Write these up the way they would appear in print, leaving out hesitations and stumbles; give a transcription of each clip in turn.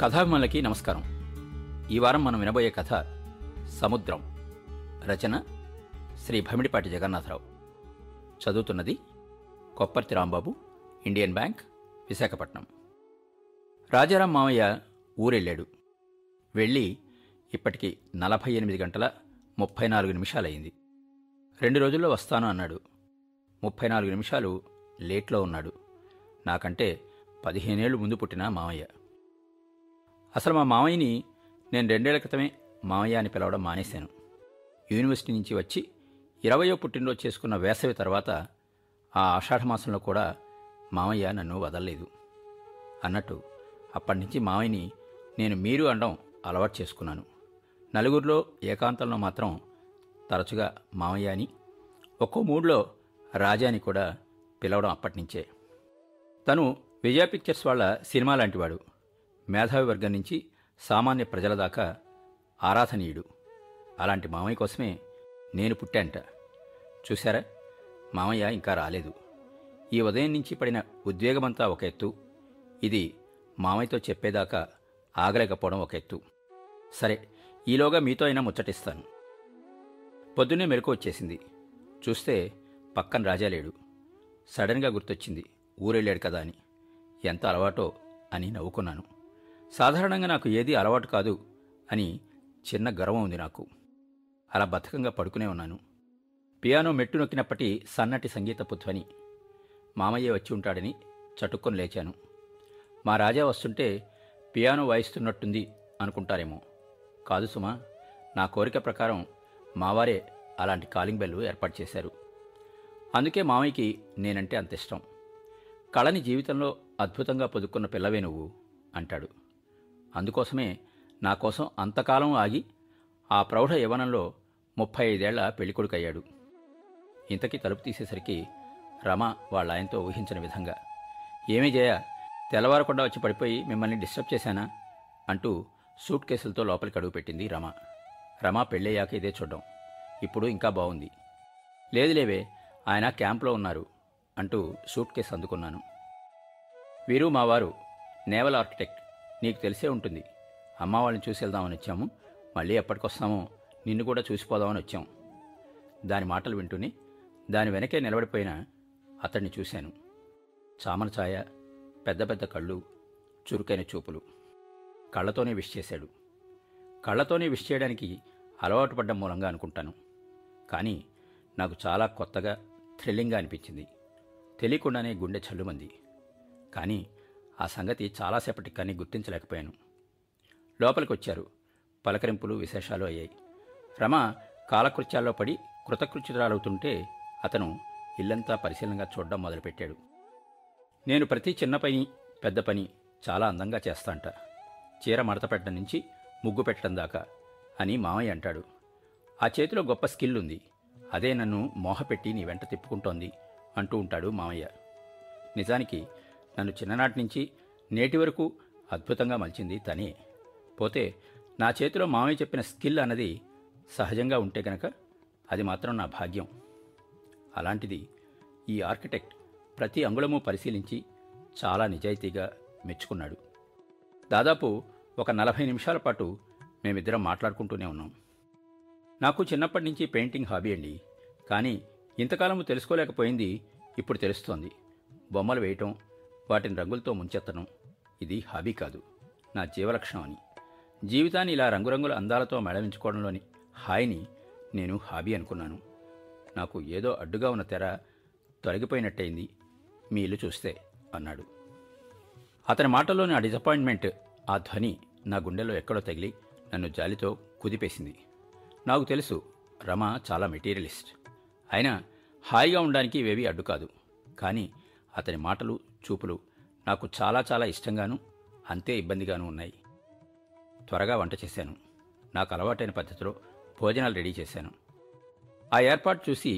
కథాభిమానులకి నమస్కారం. ఈ వారం మనం వినబోయే కథ సముద్రం. రచన శ్రీ భమిడిపాటి జగన్నాథరావు. చదువుతున్నది కొప్పర్తి రాంబాబు, ఇండియన్ బ్యాంక్, విశాఖపట్నం. రాజారాం మామయ్య ఊరెళ్ళాడు. వెళ్ళి ఇప్పటికి 48 గంటల 34 నిమిషాలయ్యింది. 2 రోజుల్లో వస్తాను అన్నాడు. 34 నిమిషాలు లేట్లో ఉన్నాడు. నాకంటే 15 ఏళ్ళు ముందు పుట్టిన మామయ్య. అసలు మా మామయ్యని నేను 2 ఏళ్ల క్రితమే మామయ్య అని పిలవడం మానేశాను. యూనివర్సిటీ నుంచి వచ్చి 20వ పుట్టినరోజు చేసుకున్న వేసవి తర్వాత ఆ ఆషాఢమాసంలో కూడా మామయ్య నన్ను వదలలేదు. అన్నట్టు అప్పటి నుంచి మామయ్యని నేను మీరు అనడం అలవాటు చేసుకున్నాను. నలుగురిలో ఏకాంతంలో మాత్రం తరచుగా మామయ్య అని, ఒక్కో మూడ్లో రాజా అని కూడా పిలవడం అప్పటినుంచే. తను విజయ పిక్చర్స్ వాళ్ళ సినిమా లాంటివాడు. మేధావి వర్గం నుంచి సామాన్య ప్రజల దాకా ఆరాధనీయుడు. అలాంటి మామయ్య కోసమే నేను పుట్టాంట. చూశారా, మామయ్య ఇంకా రాలేదు. ఈ ఉదయం నుంచి పడిన ఉద్వేగమంతా ఒక ఎత్తు, ఇది మామయ్యతో చెప్పేదాకా ఆగలేకపోవడం ఒక ఎత్తు. సరే, ఈలోగా మీతో అయినా ముచ్చటిస్తాను. పొద్దున్నే మెలకు వచ్చేసింది. చూస్తే పక్కన రాజా లేడు. సడన్గా గుర్తొచ్చింది ఊరెళ్ళాడు కదా అని. ఎంత అలవాటో అని నవ్వుకున్నాను. సాధారణంగా నాకు ఏదీ అలవాటు కాదు అని చిన్న గర్వం ఉంది నాకు. అలా బద్ధకంగా పడుకునే ఉన్నాను. పియానో మెట్టు నొక్కినప్పటి సన్నటి సంగీతపు ధ్వని. మామయ్య వచ్చి ఉంటాడని చటుక్కుని లేచాను. మా రాజా వస్తుంటే పియానో వాయిస్తున్నట్టుంది అనుకుంటారేమో. కాదు సుమా, నా కోరిక ప్రకారం మావారే అలాంటి కాలింగ్ బెల్లు ఏర్పాటు చేశారు. అందుకే మామయ్యకి నేనంటే అంత ఇష్టం. కళని జీవితంలో అద్భుతంగా పొదుక్కున్న పిల్లవే నువ్వు అంటాడు. అందుకోసమే నా కోసం అంతకాలం ఆగి ఆ ప్రౌఢ యవ్వనంలో 35 ఏళ్ల పెళ్ళికొడుకయ్యాడు. ఇంతకీ తలుపు తీసేసరికి రమ వాళ్ళ ఆయనతో ఊహించిన విధంగా, "ఏమీ జయ, తెల్లవారకుండా వచ్చి పడిపోయి మిమ్మల్ని డిస్టర్బ్ చేశానా" అంటూ సూట్ కేసులతో లోపలికి అడుగు పెట్టింది రమ. రమ పెళ్ళయ్యాక ఇదే చూడ్డం, ఇప్పుడు ఇంకా బాగుంది. "లేదులేవే, ఆయన క్యాంప్లో ఉన్నారు" అంటూ సూట్ కేసు అందుకున్నాను. "వీరు మావారు, నేవల్ ఆర్కిటెక్ట్. నీకు తెలిసే ఉంటుంది. అమ్మ వాళ్ళని చూసి వెళ్దామని వచ్చాము. మళ్ళీ ఎప్పటికొస్తామో నిన్ను కూడా చూసిపోదామని వచ్చాం." దాని మాటలు వింటూనే దాని వెనకే నిలబడిపోయిన అతడిని చూశాను. చామన ఛాయ, పెద్ద పెద్ద కళ్ళు, చురుకైన చూపులు. కళ్ళతోనే విష్ చేశాడు. కళ్ళతోనే విష్ చేయడానికి అలవాటు పడ్డం మూలంగా అనుకుంటాను. కానీ నాకు చాలా కొత్తగా, థ్రిల్లింగ్గా అనిపించింది. తెలియకుండానే గుండె చల్లుమంది. కానీ ఆ సంగతి చాలాసేపటికి కానీ గుర్తించలేకపోయాను. లోపలికి వచ్చారు. పలకరింపులు విశేషాలు అయ్యాయి. రమ కాలకృత్యాల్లో పడి కృతకృత్యురాలవుతుంటే అతను ఇల్లంతా పరిశీలనగా చూడడం మొదలుపెట్టాడు. "నేను ప్రతి చిన్న పని, పెద్ద పని చాలా అందంగా చేస్తాంట. చీర మడత పెట్టడం నుంచి ముగ్గు పెట్టడం దాకా" అని మామయ్య అంటాడు. "ఆ చేతిలో గొప్ప స్కిల్ ఉంది. అదే నన్ను మోహపెట్టి నీ వెంట తిప్పుకుంటోంది" అంటూ ఉంటాడు మామయ్య. నిజానికి నన్ను చిన్ననాటి నుంచి నేటి వరకు అద్భుతంగా మలిచింది తనే. పోతే నా చేతిలో మామయ్య చెప్పిన స్కిల్ అన్నది సహజంగా ఉంటే కనుక అది మాత్రం నా భాగ్యం. అలాంటిది ఈ ఆర్కిటెక్ట్ ప్రతి అంగుళము పరిశీలించి చాలా నిజాయితీగా మెచ్చుకున్నాడు. దాదాపు ఒక 40 నిమిషాల పాటు మేమిద్దరం మాట్లాడుకుంటూనే ఉన్నాం. "నాకు చిన్నప్పటి నుంచి పెయింటింగ్ హాబీ అండి. కానీ ఇంతకాలము తెలుసుకోలేకపోయింది ఇప్పుడు తెలుస్తోంది. బొమ్మలు వేయటం, వాటిని రంగులతో ముంచెత్తడం ఇది హాబీ కాదు, నా జీవలక్షణం అని. జీవితాన్ని ఇలా రంగురంగుల అందాలతో మేళవించుకోవడంలోని హాయిని నేను హాబీ అనుకున్నాను. నాకు ఏదో అడ్డుగా ఉన్న తెర తొలగిపోయినట్టయింది మీ ఇల్లు చూస్తే" అన్నాడు. అతని మాటల్లోని ఆ డిసప్పాయింట్మెంట్, ఆ ధ్వని నా గుండెలో ఎక్కడో తగిలి నన్ను జాలితో కుదిపేసింది. నాకు తెలుసు రమ చాలా మెటీరియలిస్ట్. అయినా హాయిగా ఉండడానికి ఇవేవి అడ్డు కాదు. కానీ అతని మాటలు, చూపులు నాకు చాలా చాలా ఇష్టంగాను అంతే ఇబ్బందిగానూ ఉన్నాయి. త్వరగా వంట చేశాను. నాకు అలవాటైన పద్ధతిలో భోజనాలు రెడీ చేశాను. ఆ ఏర్పాటు చూసి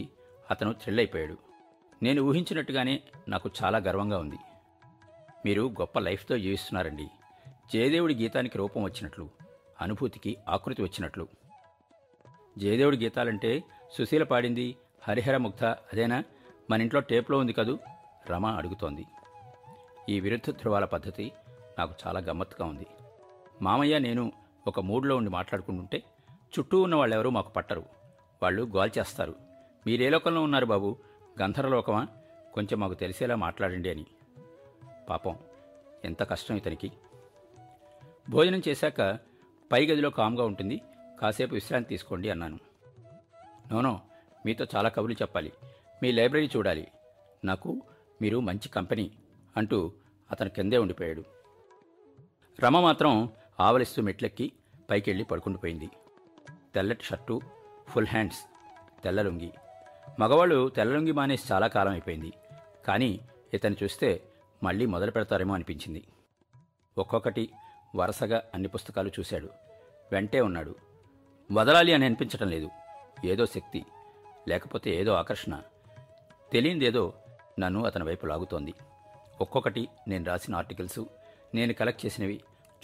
అతను థ్రిల్ అయిపోయాడు. నేను ఊహించినట్టుగానే నాకు చాలా గర్వంగా ఉంది. "మీరు గొప్ప లైఫ్తో జీవిస్తున్నారండి. జయదేవుడి గీతానికి రూపం వచ్చినట్లు, అనుభూతికి ఆకృతి వచ్చినట్లు." "జయదేవుడి గీతాలంటే సుశీల పాడింది హరిహరముగ్ధ అదేనా? మన ఇంట్లో టేప్లో ఉంది కదూ" రమ అడుగుతోంది. ఈ విరుద్ధ ధృవాల పద్ధతి నాకు చాలా గమ్మత్తుగా ఉంది. మామయ్య నేను ఒక మూడ్లో ఉండి మాట్లాడుకుంటుంటే చుట్టూ ఉన్న వాళ్ళెవరూ మాకు పట్టరు, వాళ్ళు గోల్ చేస్తారు. మీరే లోకంలో ఉన్నారు బాబు, గంధర్వలోకమా? కొంచెం మాకు తెలిసేలా మాట్లాడండి అని. పాపం ఎంత కష్టం ఇతనికి. భోజనం చేశాక పై గదిలో కామ్గా ఉంటుంది, కాసేపు విశ్రాంతి తీసుకోండి అన్నాను. నోనో, మీతో చాలా కబుర్లు చెప్పాలి, మీ లైబ్రరీ చూడాలి, నాకు మీరు మంచి కంపెనీ అంటూ అతను కిందే ఉండిపోయాడు. రమ మాత్రం ఆవలిస్తూ మెట్లెక్కి పైకి వెళ్ళి పడుకుండిపోయింది. తెల్లటి షర్టు, ఫుల్ హ్యాండ్స్, తెల్లలుంగి. మగవాళ్ళు తెల్లలుంగి మానేసి చాలా కాలం అయిపోయింది, కానీ ఇతను చూస్తే మళ్ళీ మొదలు పెడతారేమో అనిపించింది. ఒక్కొక్కటి వరుసగా అన్ని పుస్తకాలు చూశాడు. వెంటే ఉన్నాడు. వదలాలి అని అనిపించటం లేదు. ఏదో శక్తి, లేకపోతే ఏదో ఆకర్షణ, తెలియనిదేదో నన్ను అతని వైపు లాగుతోంది. ఒక్కొక్కటి నేను రాసిన ఆర్టికల్సు, నేను కలెక్ట్ చేసినవి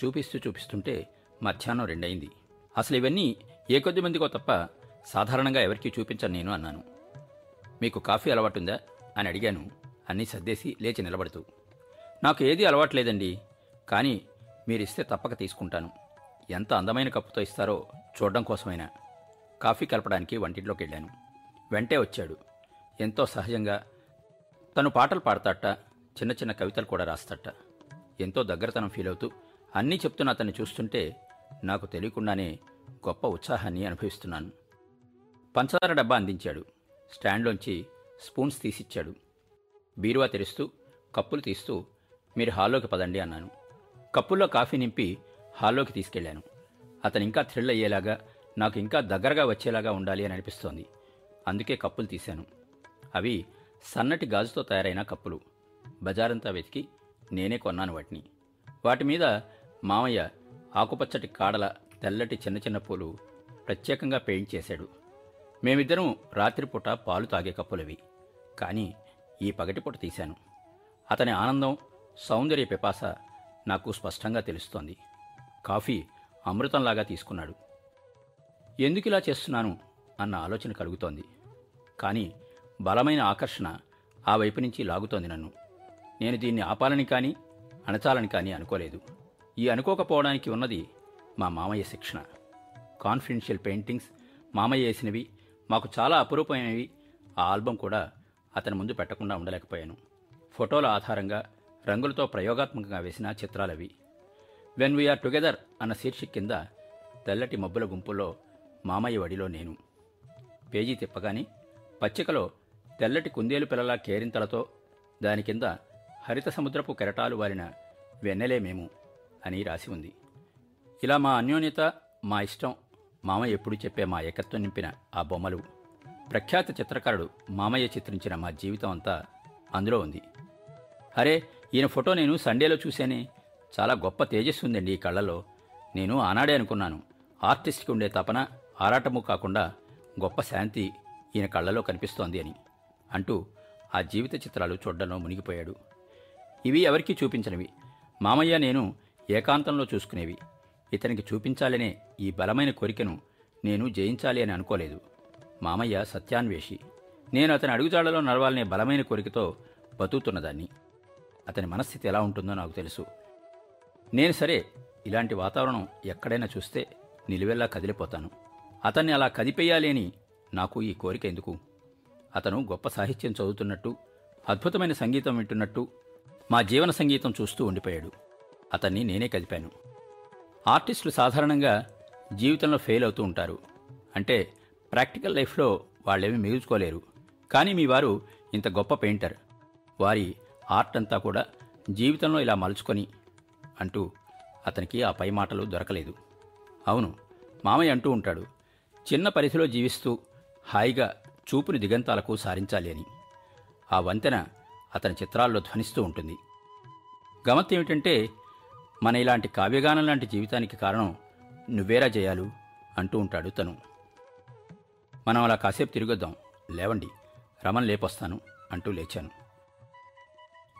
చూపిస్తుంటే మధ్యాహ్నం 2 అయింది. అసలు ఇవన్నీ ఏ కొద్ది మందికో తప్ప సాధారణంగా ఎవరికీ చూపించను నేను అన్నాను. మీకు కాఫీ అలవాటుందా అని అడిగాను, అన్నీ సర్దేసి లేచి నిలబడుతూ. నాకు ఏదీ అలవాట్లేదండి, కానీ మీరిస్తే తప్పక తీసుకుంటాను. ఎంత అందమైన కప్పుతో ఇస్తారో చూడడం కోసమైనా. కాఫీ కలపడానికి వంటింట్లోకి వెళ్ళాను. వెంటే వచ్చాడు. ఎంతో సహజంగా తను పాటలు పాడతాట, చిన్న చిన్న కవితలు కూడా రాస్తాట. ఎంతో దగ్గరతనం ఫీల్ అవుతూ అన్నీ చెప్తున్న అతన్ని చూస్తుంటే నాకు తెలియకుండానే గొప్ప ఉత్సాహాన్ని అనుభవిస్తున్నాను. పంచదార డబ్బా అందించాడు. స్టాండ్లోంచి స్పూన్స్ తీసిచ్చాడు. బీరువా తెరుస్తూ కప్పులు తీస్తూ, మీరు హాల్లోకి పదండి అన్నాను. కప్పుల్లో కాఫీ నింపి హాల్లోకి తీసుకెళ్లాను. అతను ఇంకా థ్రిల్ అయ్యేలాగా, నాకు ఇంకా దగ్గరగా వచ్చేలాగా ఉండాలి అని అనిపిస్తోంది. అందుకే కప్పులు తీశాను. అవి సన్నటి గాజుతో తయారైన కప్పులు. బజారంతా వెతికి నేనే కొన్నాను వాటిని. వాటి మీద మామయ్య ఆకుపచ్చటి కాడల తెల్లటి చిన్న చిన్న పూలు ప్రత్యేకంగా పెయింట్ చేశాడు. మేమిద్దరం రాత్రిపూట పాలు తాగే కప్పులవి, కానీ ఈ పగటిపూట తీశాను. అతని ఆనందం, సౌందర్య పిపాస నాకు స్పష్టంగా తెలుస్తోంది. కాఫీ అమృతంలాగా తీసుకున్నాడు. ఎందుకు ఇలా చేస్తున్నాను అన్న ఆలోచన కలుగుతోంది, కానీ బలమైన ఆకర్షణ ఆ వైపు నుంచి లాగుతోంది నన్ను. నేను దీన్ని ఆపాలని కానీ అణచాలని కానీ అనుకోలేదు. ఈ అనుకోకపోవడానికి ఉన్నది మా మామయ్య శిక్షణ. కాన్ఫిడెన్షియల్ పెయింటింగ్స్ మామయ్య వేసినవి మాకు చాలా అపురూపమైనవి. ఆ ఆల్బం కూడా అతని ముందు పెట్టకుండా ఉండలేకపోయాను. ఫోటోల ఆధారంగా రంగులతో ప్రయోగాత్మకంగా వేసిన చిత్రాలవి. వెన్ వీఆర్ టుగెదర్ అన్న శీర్షిక కింద తెల్లటి మబ్బుల గుంపులో మామయ్య వడిలో నేను. పేజీ తిప్పగానే పచ్చికలో తెల్లటి కుందేలు పిల్లల కేరింతలతో, దాని కింద హరిత సముద్రపు కెరటాలు వాలిన వెన్నెలే మేము అని రాసి ఉంది. ఇలా మా అన్యోన్యత, మా ఇష్టం, మామయ్య ఎప్పుడు చెప్పే మా ఏకత్వం నింపిన ఆ బొమ్మలు. ప్రఖ్యాత చిత్రకారుడు మామయ్య చిత్రించిన మా జీవితం అంతా అందులో ఉంది. అరే, ఈయన ఫోటో నేను సండేలో చూశానే, చాలా గొప్ప తేజస్సు ఉందండి ఈ కళ్ళలో. నేను ఆనాడే అనుకున్నాను, ఆర్టిస్ట్కి ఉండే తపన, ఆరాటము కాకుండా గొప్ప శాంతి ఈయన కళ్ళలో కనిపిస్తోంది అని అంటూ ఆ జీవిత చిత్రాలు చూడడంలో మునిగిపోయాడు. ఇవి ఎవరికీ చూపించనివి. మామయ్య నేను ఏకాంతంలో చూసుకునేవి. ఇతనికి చూపించాలనే ఈ బలమైన కోరికను నేను జయించాలి అని అనుకోలేదు. మామయ్య సత్యాన్వేషి. నేను అతని అడుగుజాడలో నడవాలనే బలమైన కోరికతో బతుకుతున్నదాన్ని. అతని మనస్థితి ఎలా ఉంటుందో నాకు తెలుసు. నేను సరే, ఇలాంటి వాతావరణం ఎక్కడైనా చూస్తే నిలువెల్లా కదిలిపోతాను. అతన్ని అలా కదిపేయాలి అని నాకు ఈ కోరిక ఎందుకు? అతను గొప్ప సాహిత్యం చదువుతున్నట్టు, అద్భుతమైన సంగీతం వింటున్నట్టు, మా జీవన సంగీతం చూస్తూ ఉండిపోయాడు. అతన్ని నేనే కదిపాను. ఆర్టిస్టులు సాధారణంగా జీవితంలో ఫెయిల్ అవుతూ ఉంటారు, అంటే ప్రాక్టికల్ లైఫ్లో వాళ్ళేమీ మిగుల్చుకోలేరు. కానీ మీ వారు ఇంత గొప్ప పెయింటర్, వారి ఆర్ట్ అంతా కూడా జీవితంలో ఇలా మలుచుకొని అంటూ అతనికి ఆ పై మాటలు దొరకలేదు. అవును, మామయ్య అంటూ ఉంటాడు, చిన్న పరిధిలో జీవిస్తూ హాయిగా చూపుని దిగంతాలకు సారించాలి అని. ఆ వంతెన అతని చిత్రాల్లో ధ్వనిస్తూ ఉంటుంది. గమత్తం ఏమిటంటే, మన ఇలాంటి కావ్యగానం లాంటి జీవితానికి కారణం నువ్వేరా జయాలు అంటూ ఉంటాడు తను. మనం అలా కాసేపు తిరిగొద్దాం, లేవండి, రమణ లేపొస్తాను అంటూ లేచాను.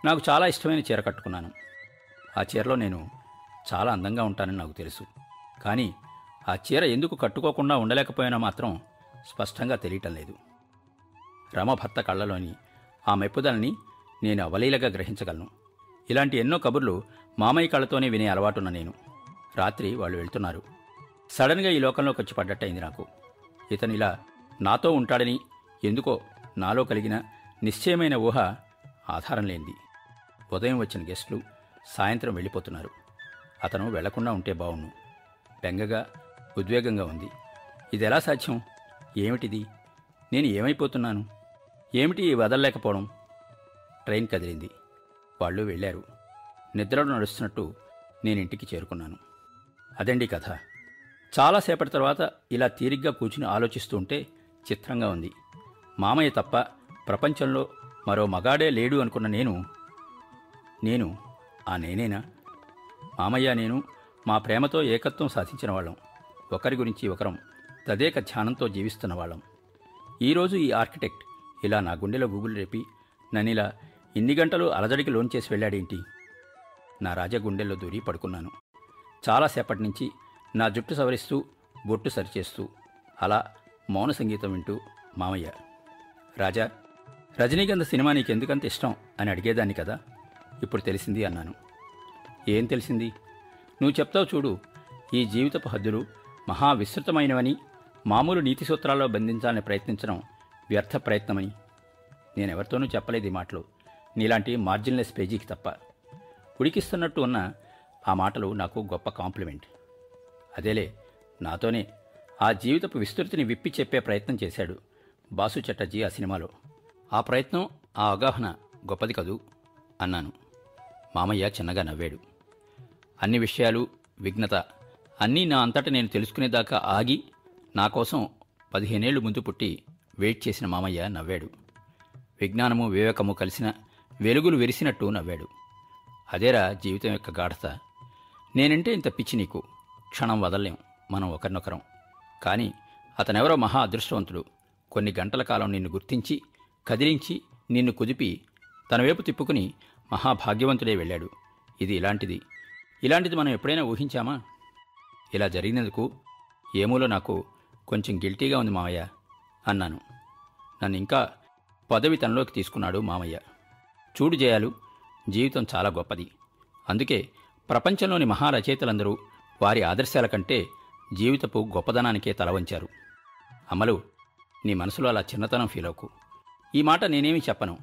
నాకు చాలా ఇష్టమైన చీర కట్టుకున్నాను. ఆ చీరలో నేను చాలా అందంగా ఉంటానని నాకు తెలుసు, కానీ ఆ చీర ఎందుకు కట్టుకోకుండా ఉండలేకపోయినా మాత్రం స్పష్టంగా తెలియటం లేదు. రమభర్త కళ్ళలోని ఆ మెప్పుదలని నేను అవలీలగా గ్రహించగలను. ఇలాంటి ఎన్నో కబుర్లు మామయ్య కళ్ళతోనే వినే అలవాటున్న నేను రాత్రి వాళ్ళు వెళ్తున్నారు. సడన్గా ఈ లోకంలోకి వచ్చి పడ్డట్టయింది నాకు. ఇతను ఇలా నాతో ఉంటాడని ఎందుకో నాలో కలిగిన నిశ్చయమైన ఊహ ఆధారం లేనిది. ఉదయం వచ్చిన గెస్టులు సాయంత్రం వెళ్ళిపోతున్నారు. అతను వెళ్లకుండా ఉంటే బావుండు. బెంగగా ఉద్వేగంగా ఉంది. ఇది ఎలా సాధ్యం? ఏమిటిది? నేను ఏమైపోతున్నాను? ఏమిటి వదలలేకపోవడం? ట్రైన్ కదిలింది. వాళ్ళు వెళ్ళారు. నిద్రలో నడుస్తున్నట్టు నేనింటికి చేరుకున్నాను. అదండి కథ. చాలాసేపటి తర్వాత ఇలా తీరిగ్గా కూర్చుని ఆలోచిస్తూ ఉంటే చిత్రంగా ఉంది. మామయ్య తప్ప ప్రపంచంలో మరో మగాడే లేడు అనుకున్న నేను ఆ నేనేనా? మామయ్య నేను మా ప్రేమతో ఏకత్వం సాధించిన వాళ్ళం. ఒకరి గురించి ఒకరం తదేక ధ్యానంతో జీవిస్తున్న వాళ్ళం. ఈరోజు ఈ ఆర్కిటెక్ట్ ఇలా నా గుండెలో గూగులు రేపి నన్నిలా ఇన్ని గంటలు అలజడికి లోన్ చేసి వెళ్ళాడేంటి? నా రాజగుండెల్లో దూరి పడుకున్నాను. చాలాసేపటి నుంచి నా జుట్టు సవరిస్తూ బొట్టు సరిచేస్తూ అలా మౌన సంగీతం వింటూ మామయ్య, రాజా, రజనీకాంత్ సినిమా నీకెందుకంత ఇష్టం అని అడిగేదాన్ని కదా, ఇప్పుడు తెలిసింది అన్నాను. ఏం తెలిసింది? నువ్వు చెప్తావు చూడు, ఈ జీవితపు హద్దులు మహా విస్తృతమైనవని, మామూలు నీతి సూత్రాల్లో బంధించాలని ప్రయత్నించడం వ్యర్థ ప్రయత్నమని. నేనెవరితోనూ చెప్పలేదు ఈ మాటలు, నీలాంటి మార్జిన్లెస్ పేజీకి తప్ప. ఉడికిస్తున్నట్టు ఉన్న ఆ మాటలు నాకు గొప్ప కాంప్లిమెంట్. అదేలే, నాతోనే ఆ జీవితపు విస్తృతిని విప్పి చెప్పే ప్రయత్నం చేశాడు బాసుచట్టీ ఆ సినిమాలో. ఆ ప్రయత్నం, ఆ అవగాహన గొప్పది కదూ అన్నాను. మామయ్య చిన్నగా నవ్వాడు. అన్ని విషయాలు, విజ్ఞత అన్నీ నా అంతటా నేను తెలుసుకునేదాకా ఆగి నా కోసం 15 ఏళ్లు ముందు పుట్టి వెయిట్ చేసిన మామయ్య నవ్వాడు. విజ్ఞానము వివేకము కలిసిన వెలుగులు వెరిసినట్టు నవ్వాడు. అదేరా జీవితం యొక్క గాఢత. నేనంటే ఇంత పిచ్చి నీకు, క్షణం వదలలేం మనం ఒకరినొకరం. కానీ అతనెవరో మహా అదృష్టవంతుడు, కొన్ని గంటల కాలం నిన్ను గుర్తించి, కదిలించి, నిన్ను కుదిపి తనవైపు తిప్పుకుని మహాభాగ్యవంతుడే వెళ్ళాడు. ఇది ఇలాంటిది. ఇలాంటిది మనం ఎప్పుడైనా ఊహించామా? ఇలా జరిగినందుకు ఏమూలో నాకు కొంచెం గిల్టీగా ఉంది మామయ్య అన్నాను. నన్ను ఇంకా పదవి తనలోకి తీసుకున్నాడు మామయ్య. చూడు జయాలు, జీవితం చాలా గొప్పది. అందుకే ప్రపంచంలోని మహారచయితలందరూ వారి ఆదర్శాల కంటే జీవితపు గొప్పదనానికే తలవంచారు. అమలు, నీ మనసులో అలా చిన్నతనం ఫీలవుకు. ఈ మాట నేనేమీ చెప్పను,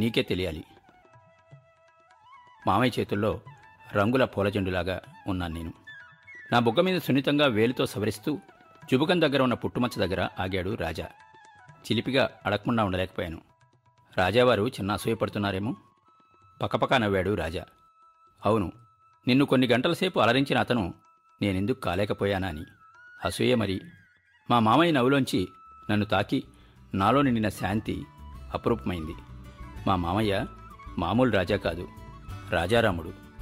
నీకే తెలియాలి. మామయ్య చేతుల్లో రంగుల పూలజెండులాగా ఉన్నాను నేను. నా బుగ్గ మీద సున్నితంగా వేలితో సవరిస్తూ జుబుకం దగ్గర ఉన్న పుట్టుమచ్చ దగ్గర ఆగాడు రాజా. చిలిపిగా అడగకుండా ఉండలేకపోయాను. రాజావారు చిన్న అసూయపడుతున్నారేమో? పక్కపక్క నవ్వాడు రాజా. అవును, నిన్ను కొన్ని గంటలసేపు అలరించిన అతను నేనెందుకు కాలేకపోయానా అని అసూయ. మరి మా మామయ్య నవ్వులోంచి నన్ను తాకి నాలో నిండిన శాంతి అపురూపమైంది. మా మామయ్య మామూలు రాజా కాదు, రాజారాముడు.